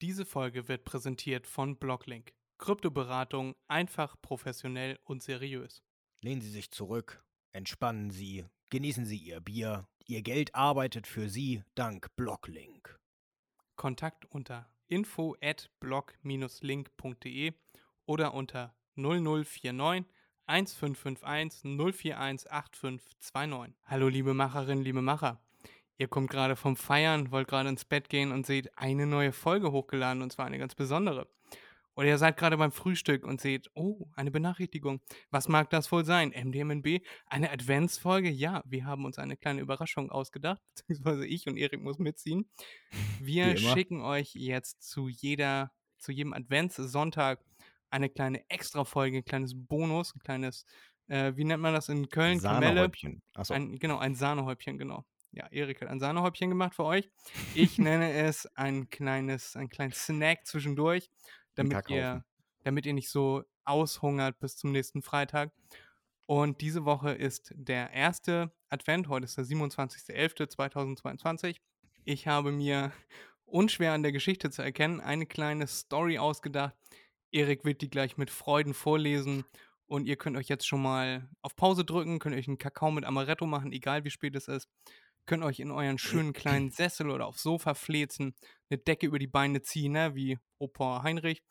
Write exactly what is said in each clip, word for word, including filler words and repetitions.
Diese Folge wird präsentiert von Blocklink. Kryptoberatung einfach, professionell und seriös. Lehnen Sie sich zurück, entspannen Sie, genießen Sie Ihr Bier. Ihr Geld arbeitet für Sie dank Blocklink. Kontakt unter info at block dash link punkt de oder unter null null vier neun eins fünf fünf eins null vier eins acht fünf zwei neun. Hallo liebe Macherinnen, liebe Macher. Ihr kommt gerade vom Feiern, wollt gerade ins Bett gehen und seht eine neue Folge hochgeladen, und zwar eine ganz besondere. Oder ihr seid gerade beim Frühstück und seht, oh, eine Benachrichtigung. Was mag das wohl sein? M D M N B? Eine Adventsfolge? Ja, wir haben uns eine kleine Überraschung ausgedacht, beziehungsweise ich und Erich muss mitziehen. Wir schicken euch jetzt zu jeder, zu jedem Adventssonntag eine kleine Extra-Folge, ein kleines Bonus, ein kleines, äh, wie nennt man das in Köln? Sahnehäubchen. Achso. Ein, genau, ein Sahnehäubchen, genau. Ja, Erik hat ein Sahnehäubchen gemacht für euch. Ich nenne es ein kleines, ein kleinen Snack zwischendurch, damit ihr, damit ihr nicht so aushungert bis zum nächsten Freitag. Und diese Woche ist der erste Advent. Heute ist der siebenundzwanzigster elfter zweitausendzweiundzwanzig. Ich habe mir, unschwer an der Geschichte zu erkennen, eine kleine Story ausgedacht. Erik wird die gleich mit Freuden vorlesen. Und ihr könnt euch jetzt schon mal auf Pause drücken, könnt euch einen Kakao mit Amaretto machen, egal wie spät es ist. Könnt euch in euren schönen kleinen Sessel oder aufs Sofa fläzen, eine Decke über die Beine ziehen, ne, wie Opa Heinrich.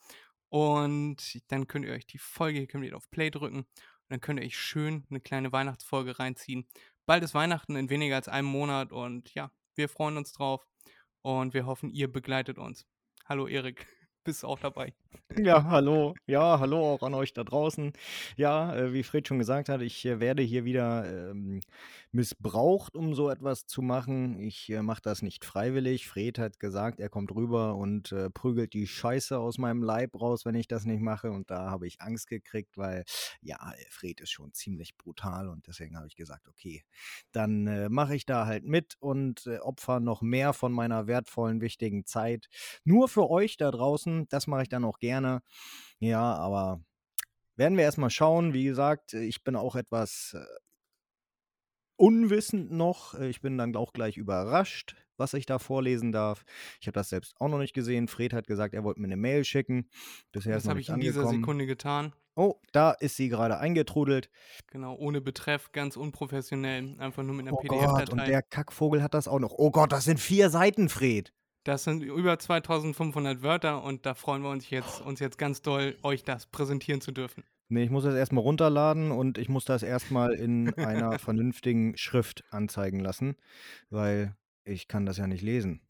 Und dann könnt ihr euch die Folge, hier könnt ihr auf Play drücken. Und dann könnt ihr euch schön eine kleine Weihnachtsfolge reinziehen. Bald ist Weihnachten in weniger als einem Monat und ja, wir freuen uns drauf. Und wir hoffen, ihr begleitet uns. Hallo Erik, bist auch dabei. Ja, hallo. Ja, hallo auch an euch da draußen. Ja, äh, wie Fred schon gesagt hat, ich äh, werde hier wieder ähm, missbraucht, um so etwas zu machen. Ich äh, mache das nicht freiwillig. Fred hat gesagt, er kommt rüber und äh, prügelt die Scheiße aus meinem Leib raus, wenn ich das nicht mache. Und da habe ich Angst gekriegt, weil, ja, Fred ist schon ziemlich brutal und deswegen habe ich gesagt, okay, dann äh, mache ich da halt mit und äh, opfer noch mehr von meiner wertvollen, wichtigen Zeit. Nur für euch da draußen, das mache ich dann auch gerne. Gerne. Ja, aber werden wir erstmal schauen. Wie gesagt, ich bin auch etwas äh, unwissend noch. Ich bin dann auch gleich überrascht, was ich da vorlesen darf. Ich habe das selbst auch noch nicht gesehen. Fred hat gesagt, er wollte mir eine Mail schicken. Bisher ist noch nicht angekommen. Das habe ich in dieser Sekunde getan. Oh, da ist sie gerade eingetrudelt. Genau, ohne Betreff, ganz unprofessionell. Einfach nur mit einer P D F-Datei. Oh Gott, und der Kackvogel hat das auch noch. Oh Gott, das sind vier Seiten, Fred. Das sind über zweitausendfünfhundert Wörter und da freuen wir uns jetzt, uns jetzt ganz doll, euch das präsentieren zu dürfen. Nee, ich muss das erstmal runterladen und ich muss das erstmal in einer vernünftigen Schrift anzeigen lassen, weil ich kann das ja nicht lesen.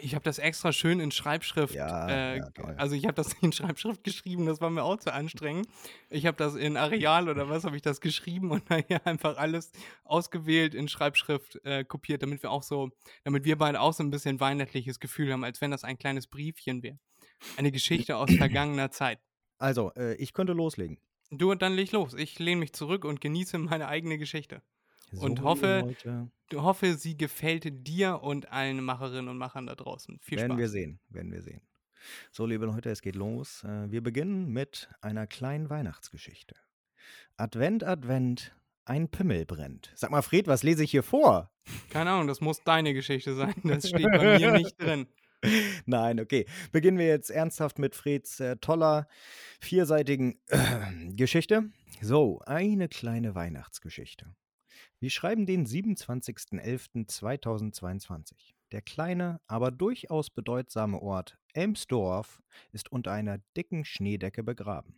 Ich habe das extra schön in Schreibschrift, ja, äh, ja, toll. Also ich habe das in Schreibschrift geschrieben, das war mir auch zu anstrengend. Ich habe das in Areal oder was habe ich das geschrieben und daher einfach alles ausgewählt in Schreibschrift äh, kopiert, damit wir auch so, damit wir beide auch so ein bisschen weihnachtliches Gefühl haben, als wenn das ein kleines Briefchen wäre. Eine Geschichte aus vergangener Zeit. Also, äh, ich könnte loslegen. Du, dann leg los. Ich lehne mich zurück und genieße meine eigene Geschichte. So, und hoffe, hoffe, sie gefällt dir und allen Macherinnen und Machern da draußen. Viel Spaß. Werden wir sehen, werden wir sehen. So, liebe Leute, es geht los. Wir beginnen mit einer kleinen Weihnachtsgeschichte. Advent, Advent, ein Pimmel brennt. Sag mal, Fred, was lese ich hier vor? Keine Ahnung, das muss deine Geschichte sein. Das steht bei mir nicht drin. Nein, okay. Beginnen wir jetzt ernsthaft mit Freds äh, toller, vierseitigen äh, Geschichte. So, eine kleine Weihnachtsgeschichte. Wir schreiben den siebenundzwanzigster elfter zweitausendzweiundzwanzig. Der kleine, aber durchaus bedeutsame Ort Elmsdorf ist unter einer dicken Schneedecke begraben.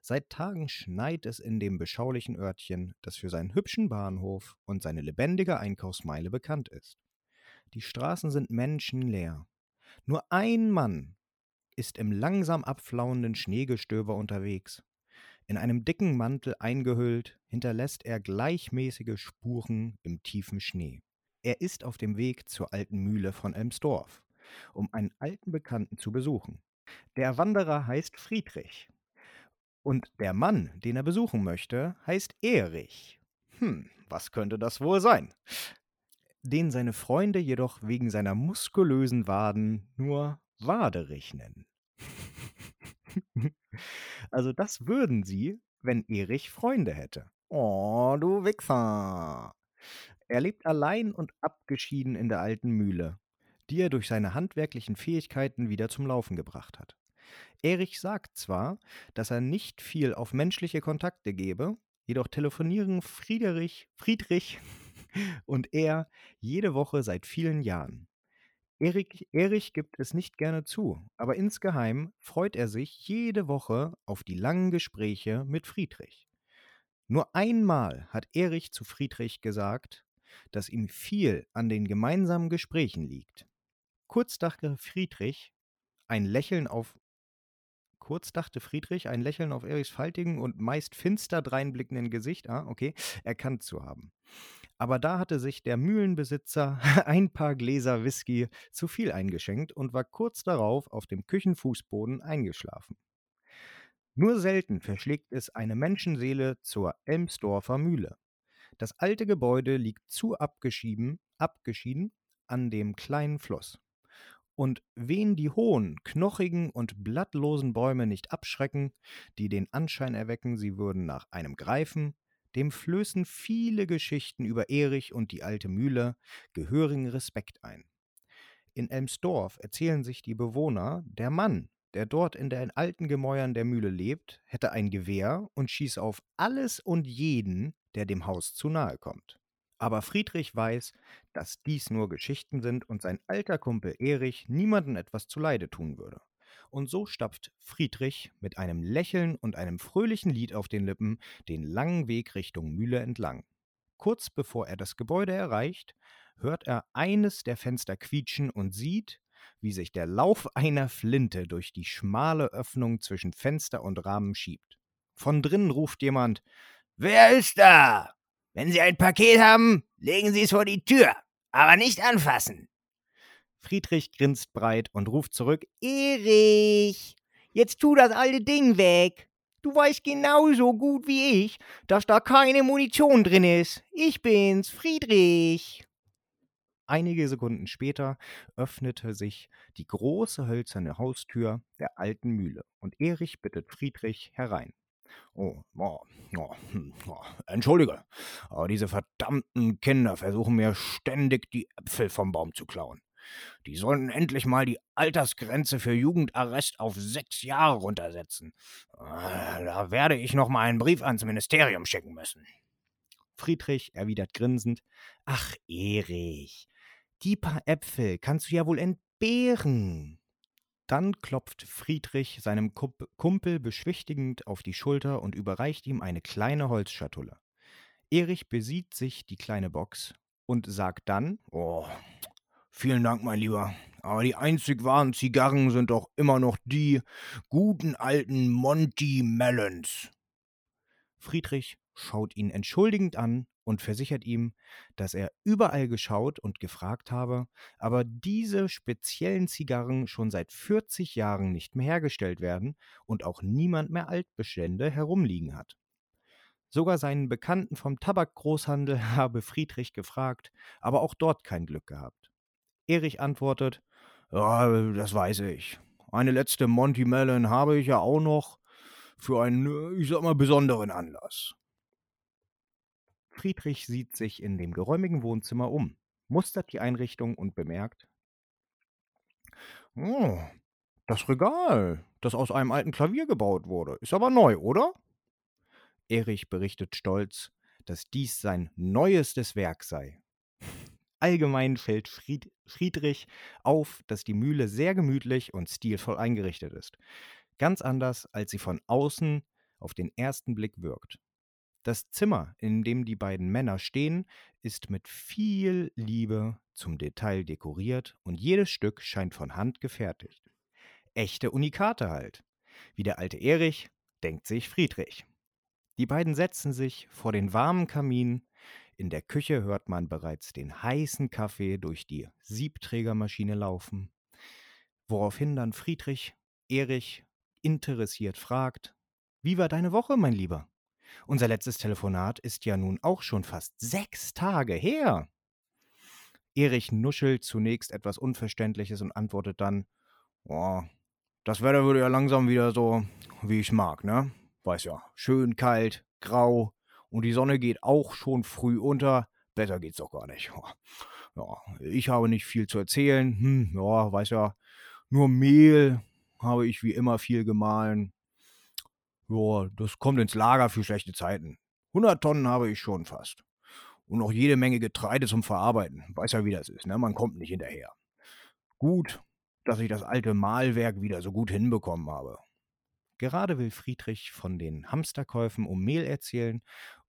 Seit Tagen schneit es in dem beschaulichen Örtchen, das für seinen hübschen Bahnhof und seine lebendige Einkaufsmeile bekannt ist. Die Straßen sind menschenleer. Nur ein Mann ist im langsam abflauenden Schneegestöber unterwegs. In einem dicken Mantel eingehüllt, hinterlässt er gleichmäßige Spuren im tiefen Schnee. Er ist auf dem Weg zur alten Mühle von Elmsdorf, um einen alten Bekannten zu besuchen. Der Wanderer heißt Friedrich und der Mann, den er besuchen möchte, heißt Erich. Hm, was könnte das wohl sein? Den seine Freunde jedoch wegen seiner muskulösen Waden nur Waderich nennen. Also das würden sie, wenn Erich Freunde hätte. Oh, du Wichser! Er lebt allein und abgeschieden in der alten Mühle. die er durch seine handwerklichen Fähigkeiten wieder zum Laufen gebracht hat. Erich sagt zwar, dass er nicht viel auf menschliche Kontakte gebe, jedoch telefonieren Friedrich, Friedrich und er jede Woche seit vielen Jahren. Erich, Erich gibt es nicht gerne zu, aber insgeheim freut er sich jede Woche auf die langen Gespräche mit Friedrich. Nur einmal hat Erich zu Friedrich gesagt, dass ihm viel an den gemeinsamen Gesprächen liegt. Kurz dachte Friedrich ein Lächeln auf Kurz dachte Friedrich ein Lächeln auf Erichs faltigen und meist finster dreinblickenden Gesicht, ah, okay, erkannt zu haben. Aber da hatte sich der Mühlenbesitzer ein paar Gläser Whisky zu viel eingeschenkt und war kurz darauf auf dem Küchenfußboden eingeschlafen. Nur selten verschlägt es eine Menschenseele zur Elmsdorfer Mühle. Das alte Gebäude liegt zu abgeschieden, abgeschieden an dem kleinen Fluss. Und wen die hohen, knochigen und blattlosen Bäume nicht abschrecken, die den Anschein erwecken, sie würden nach einem greifen, dem flößen viele Geschichten über Erich und die alte Mühle gehörigen Respekt ein. In Elmsdorf erzählen sich die Bewohner, der Mann, der dort in den alten Gemäuern der Mühle lebt, hätte ein Gewehr und schießt auf alles und jeden, der dem Haus zu nahe kommt. Aber Friedrich weiß, dass dies nur Geschichten sind und sein alter Kumpel Erich niemandem etwas zuleide tun würde. Und so stapft Friedrich mit einem Lächeln und einem fröhlichen Lied auf den Lippen den langen Weg Richtung Mühle entlang. Kurz bevor er das Gebäude erreicht, hört er eines der Fenster quietschen und sieht, wie sich der Lauf einer Flinte durch die schmale Öffnung zwischen Fenster und Rahmen schiebt. Von drinnen ruft jemand: »Wer ist da? Wenn Sie ein Paket haben, legen Sie es vor die Tür, aber nicht anfassen.« Friedrich grinst breit und ruft zurück: »Erich, jetzt tu das alte Ding weg. Du weißt genauso gut wie ich, dass da keine Munition drin ist. Ich bin's, Friedrich.« Einige Sekunden später öffnete sich die große hölzerne Haustür der alten Mühle und Erich bittet Friedrich herein. Oh, oh, oh, oh, entschuldige, aber diese verdammten Kinder versuchen mir ständig die Äpfel vom Baum zu klauen. Die sollten endlich mal die Altersgrenze für Jugendarrest auf sechs Jahre runtersetzen. Da werde ich noch mal einen Brief ans Ministerium schicken müssen. Friedrich erwidert grinsend: »Ach, Erich, die paar Äpfel kannst du ja wohl entbehren.« Dann klopft Friedrich seinem Kumpel beschwichtigend auf die Schulter und überreicht ihm eine kleine Holzschatulle. Erich besieht sich die kleine Box und sagt dann: »Oh, vielen Dank, mein Lieber, aber die einzig wahren Zigarren sind doch immer noch die guten alten Monty Mellons.« Friedrich schaut ihn entschuldigend an und versichert ihm, dass er überall geschaut und gefragt habe, aber diese speziellen Zigarren schon seit vierzig Jahren nicht mehr hergestellt werden und auch niemand mehr Altbestände herumliegen hat. Sogar seinen Bekannten vom Tabakgroßhandel habe Friedrich gefragt, aber auch dort kein Glück gehabt. Erich antwortet: »Ja, das weiß ich. Eine letzte Monty Mellon habe ich ja auch noch für einen, ich sag mal, besonderen Anlass.« Friedrich sieht sich in dem geräumigen Wohnzimmer um, mustert die Einrichtung und bemerkt: »Oh, das Regal, das aus einem alten Klavier gebaut wurde, ist aber neu, oder?« Erich berichtet stolz, dass dies sein neuestes Werk sei. Allgemein fällt Fried- Friedrich auf, dass die Mühle sehr gemütlich und stilvoll eingerichtet ist. Ganz anders, als sie von außen auf den ersten Blick wirkt. Das Zimmer, in dem die beiden Männer stehen, ist mit viel Liebe zum Detail dekoriert und jedes Stück scheint von Hand gefertigt. Echte Unikate halt. Wie der alte Erich, denkt sich Friedrich. Die beiden setzen sich vor den warmen Kamin. In der Küche hört man bereits den heißen Kaffee durch die Siebträgermaschine laufen. Woraufhin dann Friedrich Erich interessiert fragt: »Wie war deine Woche, mein Lieber? Unser letztes Telefonat ist ja nun auch schon fast sechs Tage her.« Erich nuschelt zunächst etwas Unverständliches und antwortet dann: »Oh, das Wetter würde ja langsam wieder so, wie ich mag, ne? Weiß ja, schön kalt, grau und die Sonne geht auch schon früh unter. Besser geht's doch gar nicht. Oh, Ja, ich habe nicht viel zu erzählen. Hm, ja, weiß ja, nur Mehl habe ich wie immer viel gemahlen. Ja, das kommt ins Lager für schlechte Zeiten. hundert Tonnen habe ich schon fast. Und noch jede Menge Getreide zum Verarbeiten. Weiß ja, wie das ist, ne? Man kommt nicht hinterher. Gut, dass ich das alte Mahlwerk wieder so gut hinbekommen habe. Gerade will Friedrich von den Hamsterkäufen um Mehl erzählen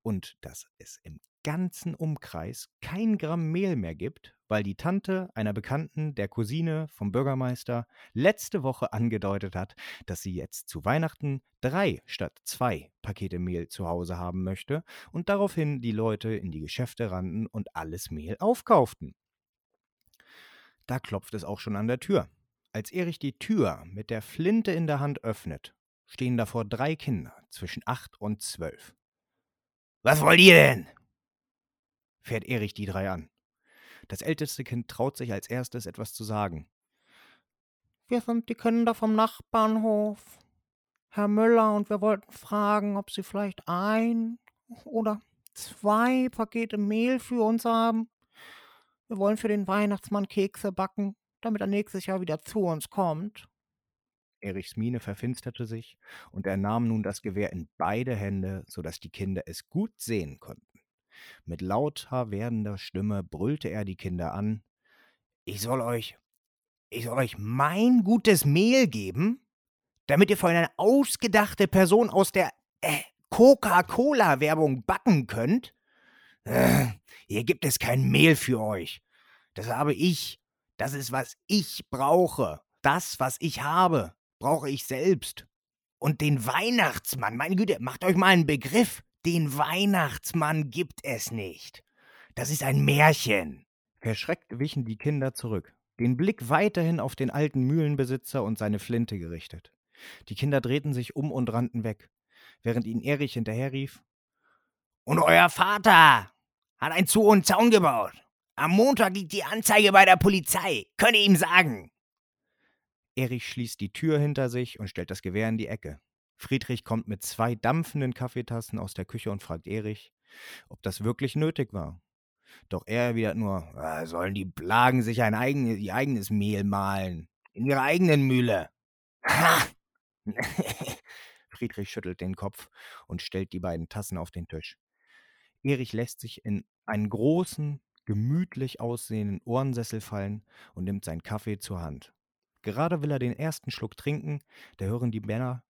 und dass es im ganzen Umkreis kein Gramm Mehl mehr gibt, weil die Tante einer Bekannten, der Cousine vom Bürgermeister, letzte Woche angedeutet hat, dass sie jetzt zu Weihnachten drei statt zwei Pakete Mehl zu Hause haben möchte und daraufhin die Leute in die Geschäfte rannten und alles Mehl aufkauften. Da klopft es auch schon an der Tür. Als Erich die Tür mit der Flinte in der Hand öffnet, stehen davor drei Kinder zwischen acht und zwölf. »Was wollt ihr denn?« fährt Erich die drei an. Das älteste Kind traut sich als erstes etwas zu sagen. »Wir sind die Kinder vom Nachbarnhof, Herr Müller, und wir wollten fragen, ob Sie vielleicht ein oder zwei Pakete Mehl für uns haben. Wir wollen für den Weihnachtsmann Kekse backen, damit er nächstes Jahr wieder zu uns kommt.« Erichs Miene verfinsterte sich und er nahm nun das Gewehr in beide Hände, sodass die Kinder es gut sehen konnten. Mit lauter werdender Stimme brüllte er die Kinder an. »Ich soll euch, ich soll euch mein gutes Mehl geben, damit ihr für eine ausgedachte Person aus der äh, Coca-Cola-Werbung backen könnt? Äh, hier gibt es kein Mehl für euch. Das habe ich. Das ist, was ich brauche. Das, was ich habe, brauche ich selbst. Und den Weihnachtsmann, meine Güte, macht euch mal einen Begriff. Den Weihnachtsmann gibt es nicht. Das ist ein Märchen.« Verschreckt wichen die Kinder zurück, den Blick weiterhin auf den alten Mühlenbesitzer und seine Flinte gerichtet. Die Kinder drehten sich um und rannten weg, während ihnen Erich hinterherrief: »Und euer Vater hat einen Zoo und Zaun gebaut. Am Montag liegt die Anzeige bei der Polizei. Könnt ihr ihm sagen?« Erich schließt die Tür hinter sich und stellt das Gewehr in die Ecke. Friedrich kommt mit zwei dampfenden Kaffeetassen aus der Küche und fragt Erich, ob das wirklich nötig war. Doch er erwidert nur: ah, sollen die Plagen sich ein eigenes, ihr eigenes Mehl mahlen? In ihrer eigenen Mühle. Ha! Friedrich schüttelt den Kopf und stellt die beiden Tassen auf den Tisch. Erich lässt sich in einen großen, gemütlich aussehenden Ohrensessel fallen und nimmt seinen Kaffee zur Hand. Gerade will er den ersten Schluck trinken, da hören die Männer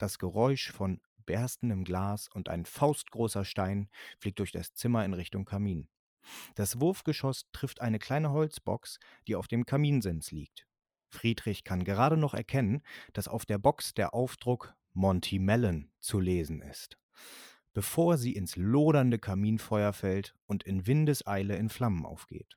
das Geräusch von berstendem Glas und ein faustgroßer Stein fliegt durch das Zimmer in Richtung Kamin. Das Wurfgeschoss trifft eine kleine Holzbox, die auf dem Kaminsims liegt. Friedrich kann gerade noch erkennen, dass auf der Box der Aufdruck Monty Mellon zu lesen ist, bevor sie ins lodernde Kaminfeuer fällt und in Windeseile in Flammen aufgeht.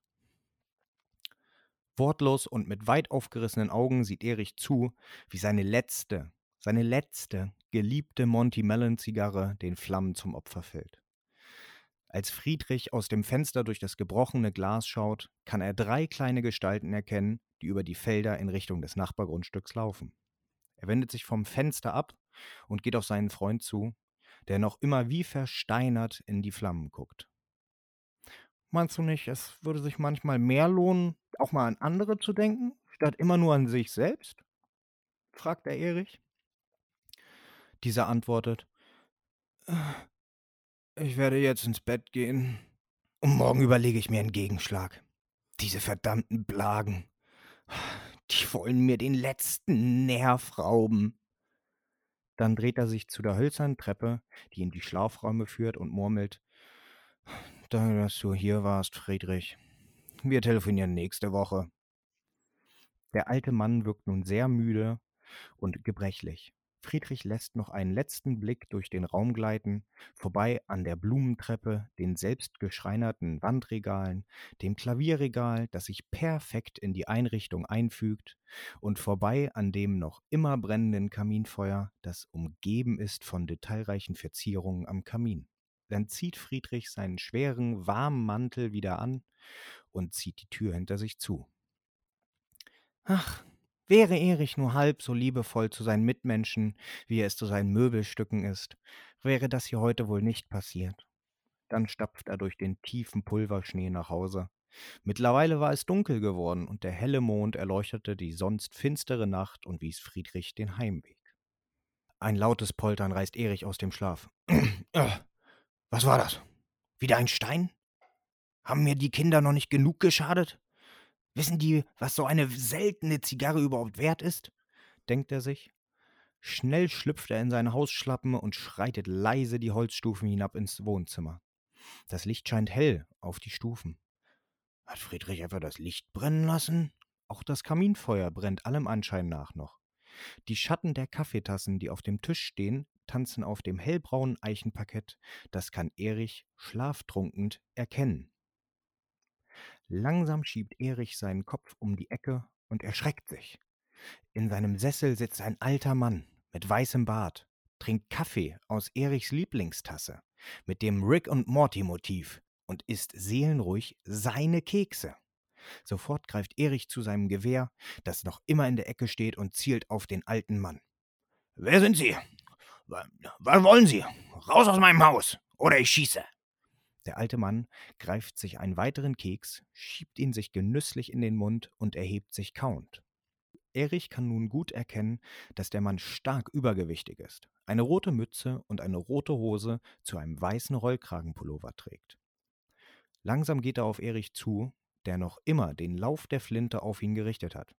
Wortlos und mit weit aufgerissenen Augen sieht Erich zu, wie seine letzte, seine letzte geliebte Monty Mellon-Zigarre den Flammen zum Opfer fällt. Als Friedrich aus dem Fenster durch das gebrochene Glas schaut, kann er drei kleine Gestalten erkennen, die über die Felder in Richtung des Nachbargrundstücks laufen. Er wendet sich vom Fenster ab und geht auf seinen Freund zu, der noch immer wie versteinert in die Flammen guckt. »Meinst du nicht, es würde sich manchmal mehr lohnen, auch mal an andere zu denken, statt immer nur an sich selbst?« fragt er Erich. Dieser antwortet: »Ich werde jetzt ins Bett gehen und morgen überlege ich mir einen Gegenschlag. Diese verdammten Plagen, die wollen mir den letzten Nerv rauben.« Dann dreht er sich zu der hölzernen Treppe, die in die Schlafräume führt, und murmelt: »Danke, dass du hier warst, Friedrich. Wir telefonieren nächste Woche.« Der alte Mann wirkt nun sehr müde und gebrechlich. Friedrich lässt noch einen letzten Blick durch den Raum gleiten, vorbei an der Blumentreppe, den selbst geschreinerten Wandregalen, dem Klavierregal, das sich perfekt in die Einrichtung einfügt, und vorbei an dem noch immer brennenden Kaminfeuer, das umgeben ist von detailreichen Verzierungen am Kamin. Dann zieht Friedrich seinen schweren, warmen Mantel wieder an und zieht die Tür hinter sich zu. »Ach, wäre Erich nur halb so liebevoll zu seinen Mitmenschen, wie er es zu seinen Möbelstücken ist, wäre das hier heute wohl nicht passiert.« Dann stapft er durch den tiefen Pulverschnee nach Hause, Mittlerweile war es dunkel geworden und der helle Mond erleuchtete die sonst finstere Nacht und wies Friedrich den Heimweg. Ein lautes Poltern reißt Erich aus dem Schlaf. Was war das? Wieder ein Stein? Haben mir die Kinder noch nicht genug geschadet? Wissen die, was so eine seltene Zigarre überhaupt wert ist? Denkt er sich. Schnell schlüpft er in seine Hausschlappen und schreitet leise die Holzstufen hinab ins Wohnzimmer. Das Licht scheint hell auf die Stufen. Hat Friedrich etwa das Licht brennen lassen? Auch das Kaminfeuer brennt allem Anschein nach noch. Die Schatten der Kaffeetassen, die auf dem Tisch stehen, tanzen auf dem hellbraunen Eichenparkett. Das kann Erich schlaftrunken erkennen. Langsam schiebt Erich seinen Kopf um die Ecke und erschreckt sich. In seinem Sessel sitzt ein alter Mann mit weißem Bart, trinkt Kaffee aus Erichs Lieblingstasse mit dem Rick und Morty Motiv und isst seelenruhig seine Kekse. Sofort greift Erich zu seinem Gewehr, das noch immer in der Ecke steht, und zielt auf den alten Mann. »Wer sind Sie? Was wollen Sie? Raus aus meinem Haus, oder ich schieße!« Der alte Mann greift sich einen weiteren Keks, schiebt ihn sich genüsslich in den Mund und erhebt sich kauend. Erich kann nun gut erkennen, dass der Mann stark übergewichtig ist, eine rote Mütze und eine rote Hose zu einem weißen Rollkragenpullover trägt. Langsam geht er auf Erich zu, der noch immer den Lauf der Flinte auf ihn gerichtet hat.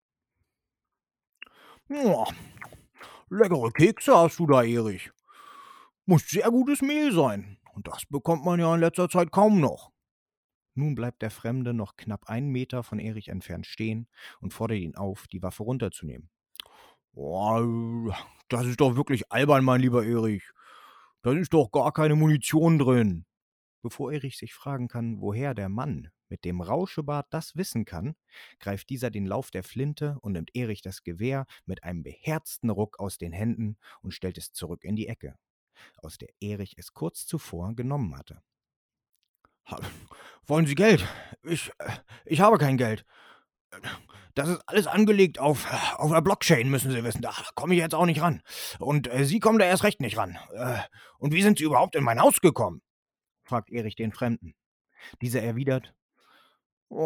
Ja, leckere Kekse hast du da, Erich. Muss sehr gutes Mehl sein. Und das bekommt man ja in letzter Zeit kaum noch. Nun bleibt der Fremde noch knapp einen Meter von Erich entfernt stehen und fordert ihn auf, die Waffe runterzunehmen. Oh, das ist doch wirklich albern, mein lieber Erich. Da ist doch gar keine Munition drin. Bevor Erich sich fragen kann, woher der Mann mit dem Rauschebart das wissen kann, greift dieser den Lauf der Flinte und nimmt Erich das Gewehr mit einem beherzten Ruck aus den Händen und stellt es zurück in die Ecke, aus der Erich es kurz zuvor genommen hatte. Wollen Sie Geld? Ich, ich habe kein Geld. Das ist alles angelegt auf, auf der Blockchain, müssen Sie wissen. Da komme ich jetzt auch nicht ran. Und Sie kommen da erst recht nicht ran. Und wie sind Sie überhaupt in mein Haus gekommen? Fragt Erich den Fremden. Dieser erwidert, Oh,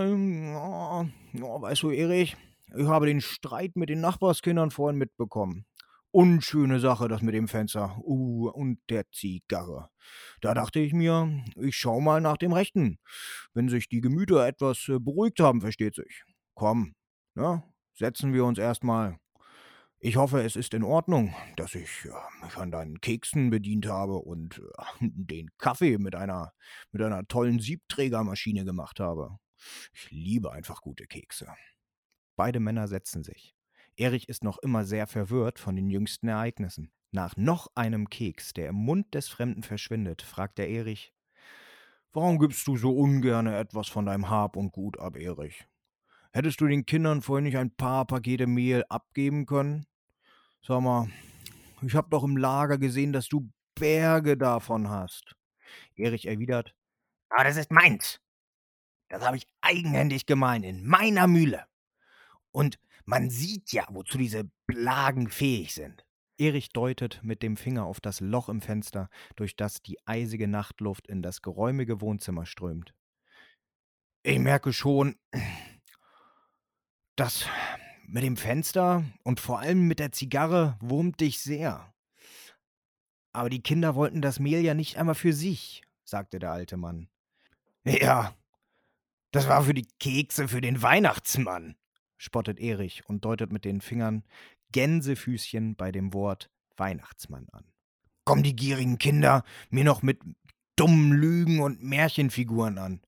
oh, oh, weißt du, Erich, ich habe den Streit mit den Nachbarskindern vorhin mitbekommen. Unschöne Sache, das mit dem Fenster. Uh, und der Zigarre. Da dachte ich mir, ich schau mal nach dem Rechten. Wenn sich die Gemüter etwas beruhigt haben, versteht sich. Komm, ne, setzen wir uns erstmal. Ich hoffe, es ist in Ordnung, dass ich mich an deinen Keksen bedient habe und den Kaffee mit einer, mit einer tollen Siebträgermaschine gemacht habe. Ich liebe einfach gute Kekse. Beide Männer setzen sich. Erich ist noch immer sehr verwirrt von den jüngsten Ereignissen. Nach noch einem Keks, der im Mund des Fremden verschwindet, fragt er Erich, »Warum gibst du so ungerne etwas von deinem Hab und Gut ab, Erich? Hättest du den Kindern vorhin nicht ein paar Pakete Mehl abgeben können? Sag mal, ich hab doch im Lager gesehen, dass du Berge davon hast.« Erich erwidert, »Aber das ist meins. Das habe ich eigenhändig gemahlen, in meiner Mühle. Und man sieht ja, wozu diese Plagen fähig sind.« Erich deutet mit dem Finger auf das Loch im Fenster, durch das die eisige Nachtluft in das geräumige Wohnzimmer strömt. »Ich merke schon, das mit dem Fenster und vor allem mit der Zigarre wurmt dich sehr. Aber die Kinder wollten das Mehl ja nicht einmal für sich,« sagte der alte Mann. »Ja, das war für die Kekse für den Weihnachtsmann,« spottet Erich und deutet mit den Fingern Gänsefüßchen bei dem Wort Weihnachtsmann an. »Kommen die gierigen Kinder mir noch mit dummen Lügen und Märchenfiguren an,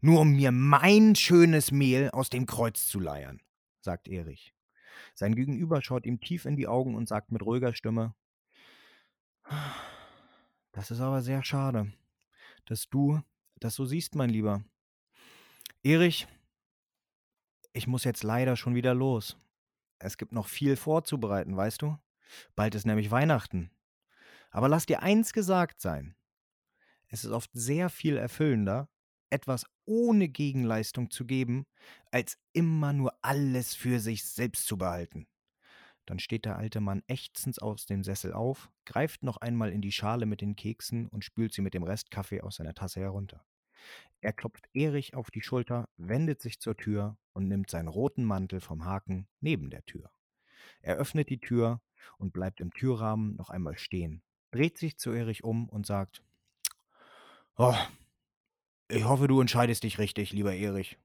nur um mir mein schönes Mehl aus dem Kreuz zu leiern,« sagt Erich. Sein Gegenüber schaut ihm tief in die Augen und sagt mit ruhiger Stimme, »Das ist aber sehr schade, dass du das so siehst, mein Lieber. Erich, ich muss jetzt leider schon wieder los. Es gibt noch viel vorzubereiten, weißt du? Bald ist nämlich Weihnachten. Aber lass dir eins gesagt sein. Es ist oft sehr viel erfüllender, etwas ohne Gegenleistung zu geben, als immer nur alles für sich selbst zu behalten.« Dann steht der alte Mann ächzend aus dem Sessel auf, greift noch einmal in die Schale mit den Keksen und spült sie mit dem Rest Kaffee aus seiner Tasse herunter. Er klopft Erich auf die Schulter, wendet sich zur Tür und nimmt seinen roten Mantel vom Haken neben der Tür. Er öffnet die Tür und bleibt im Türrahmen noch einmal stehen, dreht sich zu Erich um und sagt: Oh, ich hoffe, du entscheidest dich richtig, lieber Erich.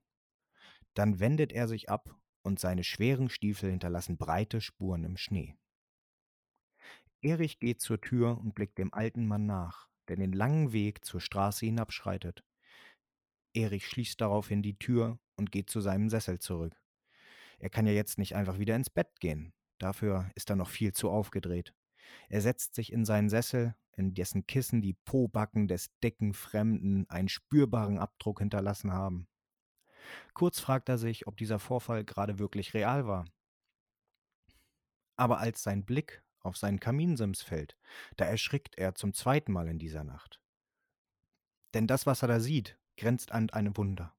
Dann wendet er sich ab und seine schweren Stiefel hinterlassen breite Spuren im Schnee. Erich geht zur Tür und blickt dem alten Mann nach, der den langen Weg zur Straße hinabschreitet. Erich schließt daraufhin die Tür und geht zu seinem Sessel zurück. Er kann ja jetzt nicht einfach wieder ins Bett gehen. Dafür ist er noch viel zu aufgedreht. Er setzt sich in seinen Sessel, in dessen Kissen die Pobacken des dicken Fremden einen spürbaren Abdruck hinterlassen haben. Kurz fragt er sich, ob dieser Vorfall gerade wirklich real war. Aber als sein Blick auf seinen Kaminsims fällt, da erschrickt er zum zweiten Mal in dieser Nacht. Denn das, was er da sieht, grenzt an ein Wunder.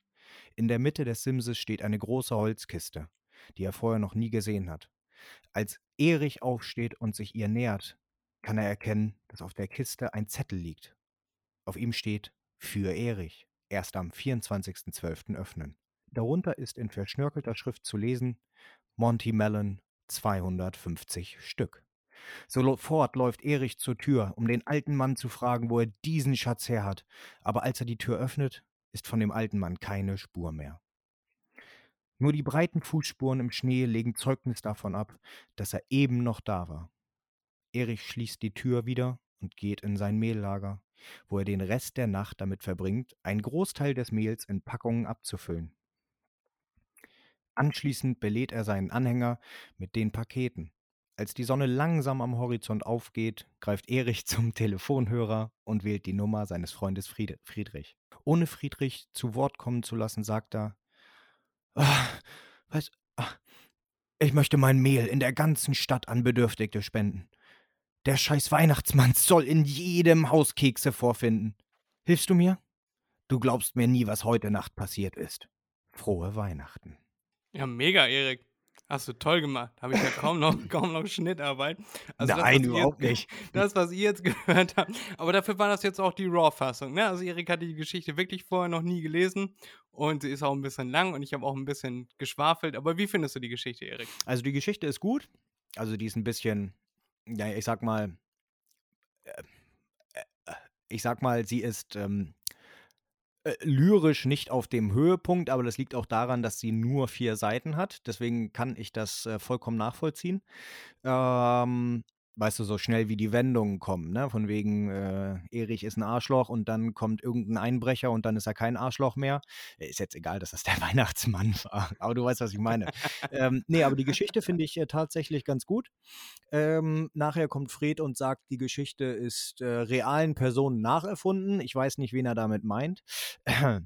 In der Mitte des Simses steht eine große Holzkiste, die er vorher noch nie gesehen hat. Als Erich aufsteht und sich ihr nähert, kann er erkennen, dass auf der Kiste ein Zettel liegt. Auf ihm steht: Für Erich. Erst am vierundzwanzigsten zwölften öffnen. Darunter ist in verschnörkelter Schrift zu lesen: Monty Mellon, zweihundertfünfzig Stück. Sofort läuft Erich zur Tür, um den alten Mann zu fragen, wo er diesen Schatz her hat. Aber als er die Tür öffnet, ist von dem alten Mann keine Spur mehr. Nur die breiten Fußspuren im Schnee legen Zeugnis davon ab, dass er eben noch da war. Erich schließt die Tür wieder und geht in sein Mehllager, wo er den Rest der Nacht damit verbringt, einen Großteil des Mehls in Packungen abzufüllen. Anschließend belädt er seinen Anhänger mit den Paketen. Als die Sonne langsam am Horizont aufgeht, greift Erich zum Telefonhörer und wählt die Nummer seines Freundes Friedrich. Ohne Friedrich zu Wort kommen zu lassen, sagt er: Ach, was, ach, ich möchte mein Mehl in der ganzen Stadt an Bedürftige spenden. Der scheiß Weihnachtsmann soll in jedem Haus Kekse vorfinden. Hilfst du mir? Du glaubst mir nie, was heute Nacht passiert ist. Frohe Weihnachten. Ja, mega, Erik. Hast du toll gemacht. Habe ich ja kaum noch, kaum noch Schnittarbeit. Also Nein, das, überhaupt ihr, nicht. Das, was ihr jetzt gehört habt. Aber dafür war das jetzt auch die Raw-Fassung. Ne? Also Erik hatte die Geschichte wirklich vorher noch nie gelesen. Und sie ist auch ein bisschen lang. Und ich habe auch ein bisschen geschwafelt. Aber wie findest du die Geschichte, Erik? Also die Geschichte ist gut. Also die ist ein bisschen... Ja, ich sag mal, äh, äh, ich sag mal, sie ist ähm, äh, lyrisch nicht auf dem Höhepunkt, aber das liegt auch daran, dass sie nur vier Seiten hat. Deswegen kann ich das äh, vollkommen nachvollziehen. Ähm, weißt du, so schnell wie die Wendungen kommen, ne? Von wegen, äh, Erich ist ein Arschloch und dann kommt irgendein Einbrecher und dann ist er kein Arschloch mehr. Ist jetzt egal, dass das der Weihnachtsmann war, aber du weißt, was ich meine. ähm, nee, aber die Geschichte finde ich äh, tatsächlich ganz gut. Ähm, nachher kommt Fred und sagt, die Geschichte ist äh, realen Personen nacherfunden. Ich weiß nicht, wen er damit meint. äh,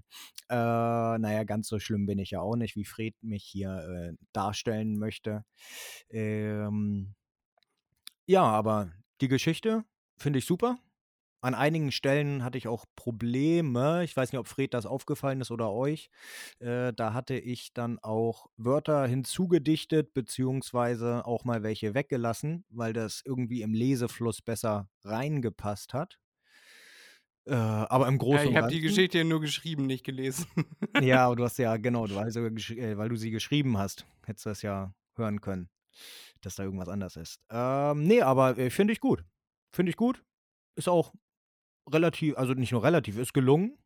naja, ganz so schlimm bin ich ja auch nicht, wie Fred mich hier äh, darstellen möchte. Ähm... Ja, aber die Geschichte finde ich super. An einigen Stellen hatte ich auch Probleme. Ich weiß nicht, ob Fred das aufgefallen ist oder euch. Äh, da hatte ich dann auch Wörter hinzugedichtet, beziehungsweise auch mal welche weggelassen, weil das irgendwie im Lesefluss besser reingepasst hat. Äh, aber im Großen und Ganzen. Ja, ich habe die Geschichte nur geschrieben, nicht gelesen. Ja, aber du hast ja, genau, du, also, weil du sie geschrieben hast, hättest du das ja hören können, dass da irgendwas anders ist. Ähm, nee, aber äh, finde ich gut. Finde ich gut. Ist auch relativ, also nicht nur relativ, ist gelungen.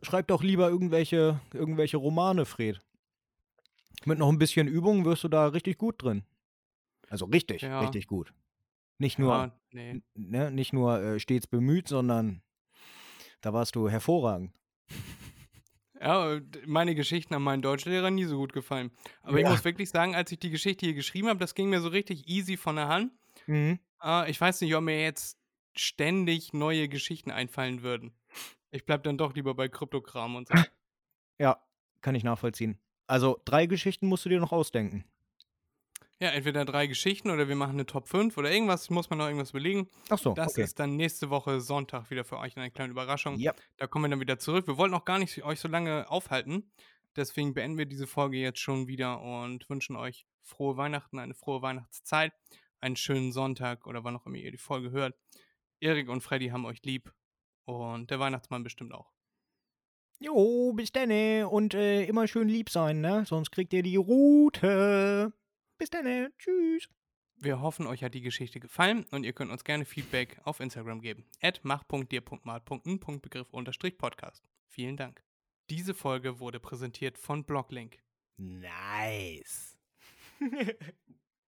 Schreib doch lieber irgendwelche, irgendwelche Romane, Fred. Mit noch ein bisschen Übung wirst du da richtig gut drin. Also richtig, ja. richtig gut. Nicht nur, ja, nee. ne, nicht nur äh, stets bemüht, sondern da warst du hervorragend. Ja, meine Geschichten haben meinen Deutschlehrer nie so gut gefallen. Aber ja. Ich muss wirklich sagen, als ich die Geschichte hier geschrieben habe, das ging mir so richtig easy von der Hand. Mhm. Äh, ich weiß nicht, ob mir jetzt ständig neue Geschichten einfallen würden. Ich bleib dann doch lieber bei Kryptokram und so. Ja, kann ich nachvollziehen. Also drei Geschichten musst du dir noch ausdenken. Ja, entweder drei Geschichten oder wir machen eine Top fünf oder irgendwas, muss man noch irgendwas überlegen. Ach so, das okay. Ist dann nächste Woche Sonntag wieder für euch eine kleine Überraschung. Yep. Da kommen wir dann wieder zurück. Wir wollten auch gar nicht euch so lange aufhalten. Deswegen beenden wir diese Folge jetzt schon wieder und wünschen euch frohe Weihnachten, eine frohe Weihnachtszeit, einen schönen Sonntag oder wann auch immer ihr die Folge hört. Erik und Freddy haben euch lieb. Und der Weihnachtsmann bestimmt auch. Jo, bis denne. Und äh, immer schön lieb sein, ne? Sonst kriegt ihr die Rute. Bis denne. Tschüss. Wir hoffen, euch hat die Geschichte gefallen und ihr könnt uns gerne Feedback auf Instagram geben. at mach punkt dir punkt mal punkt n punkt begriff unterstrich podcast. Vielen Dank. Diese Folge wurde präsentiert von Blocklink. Nice.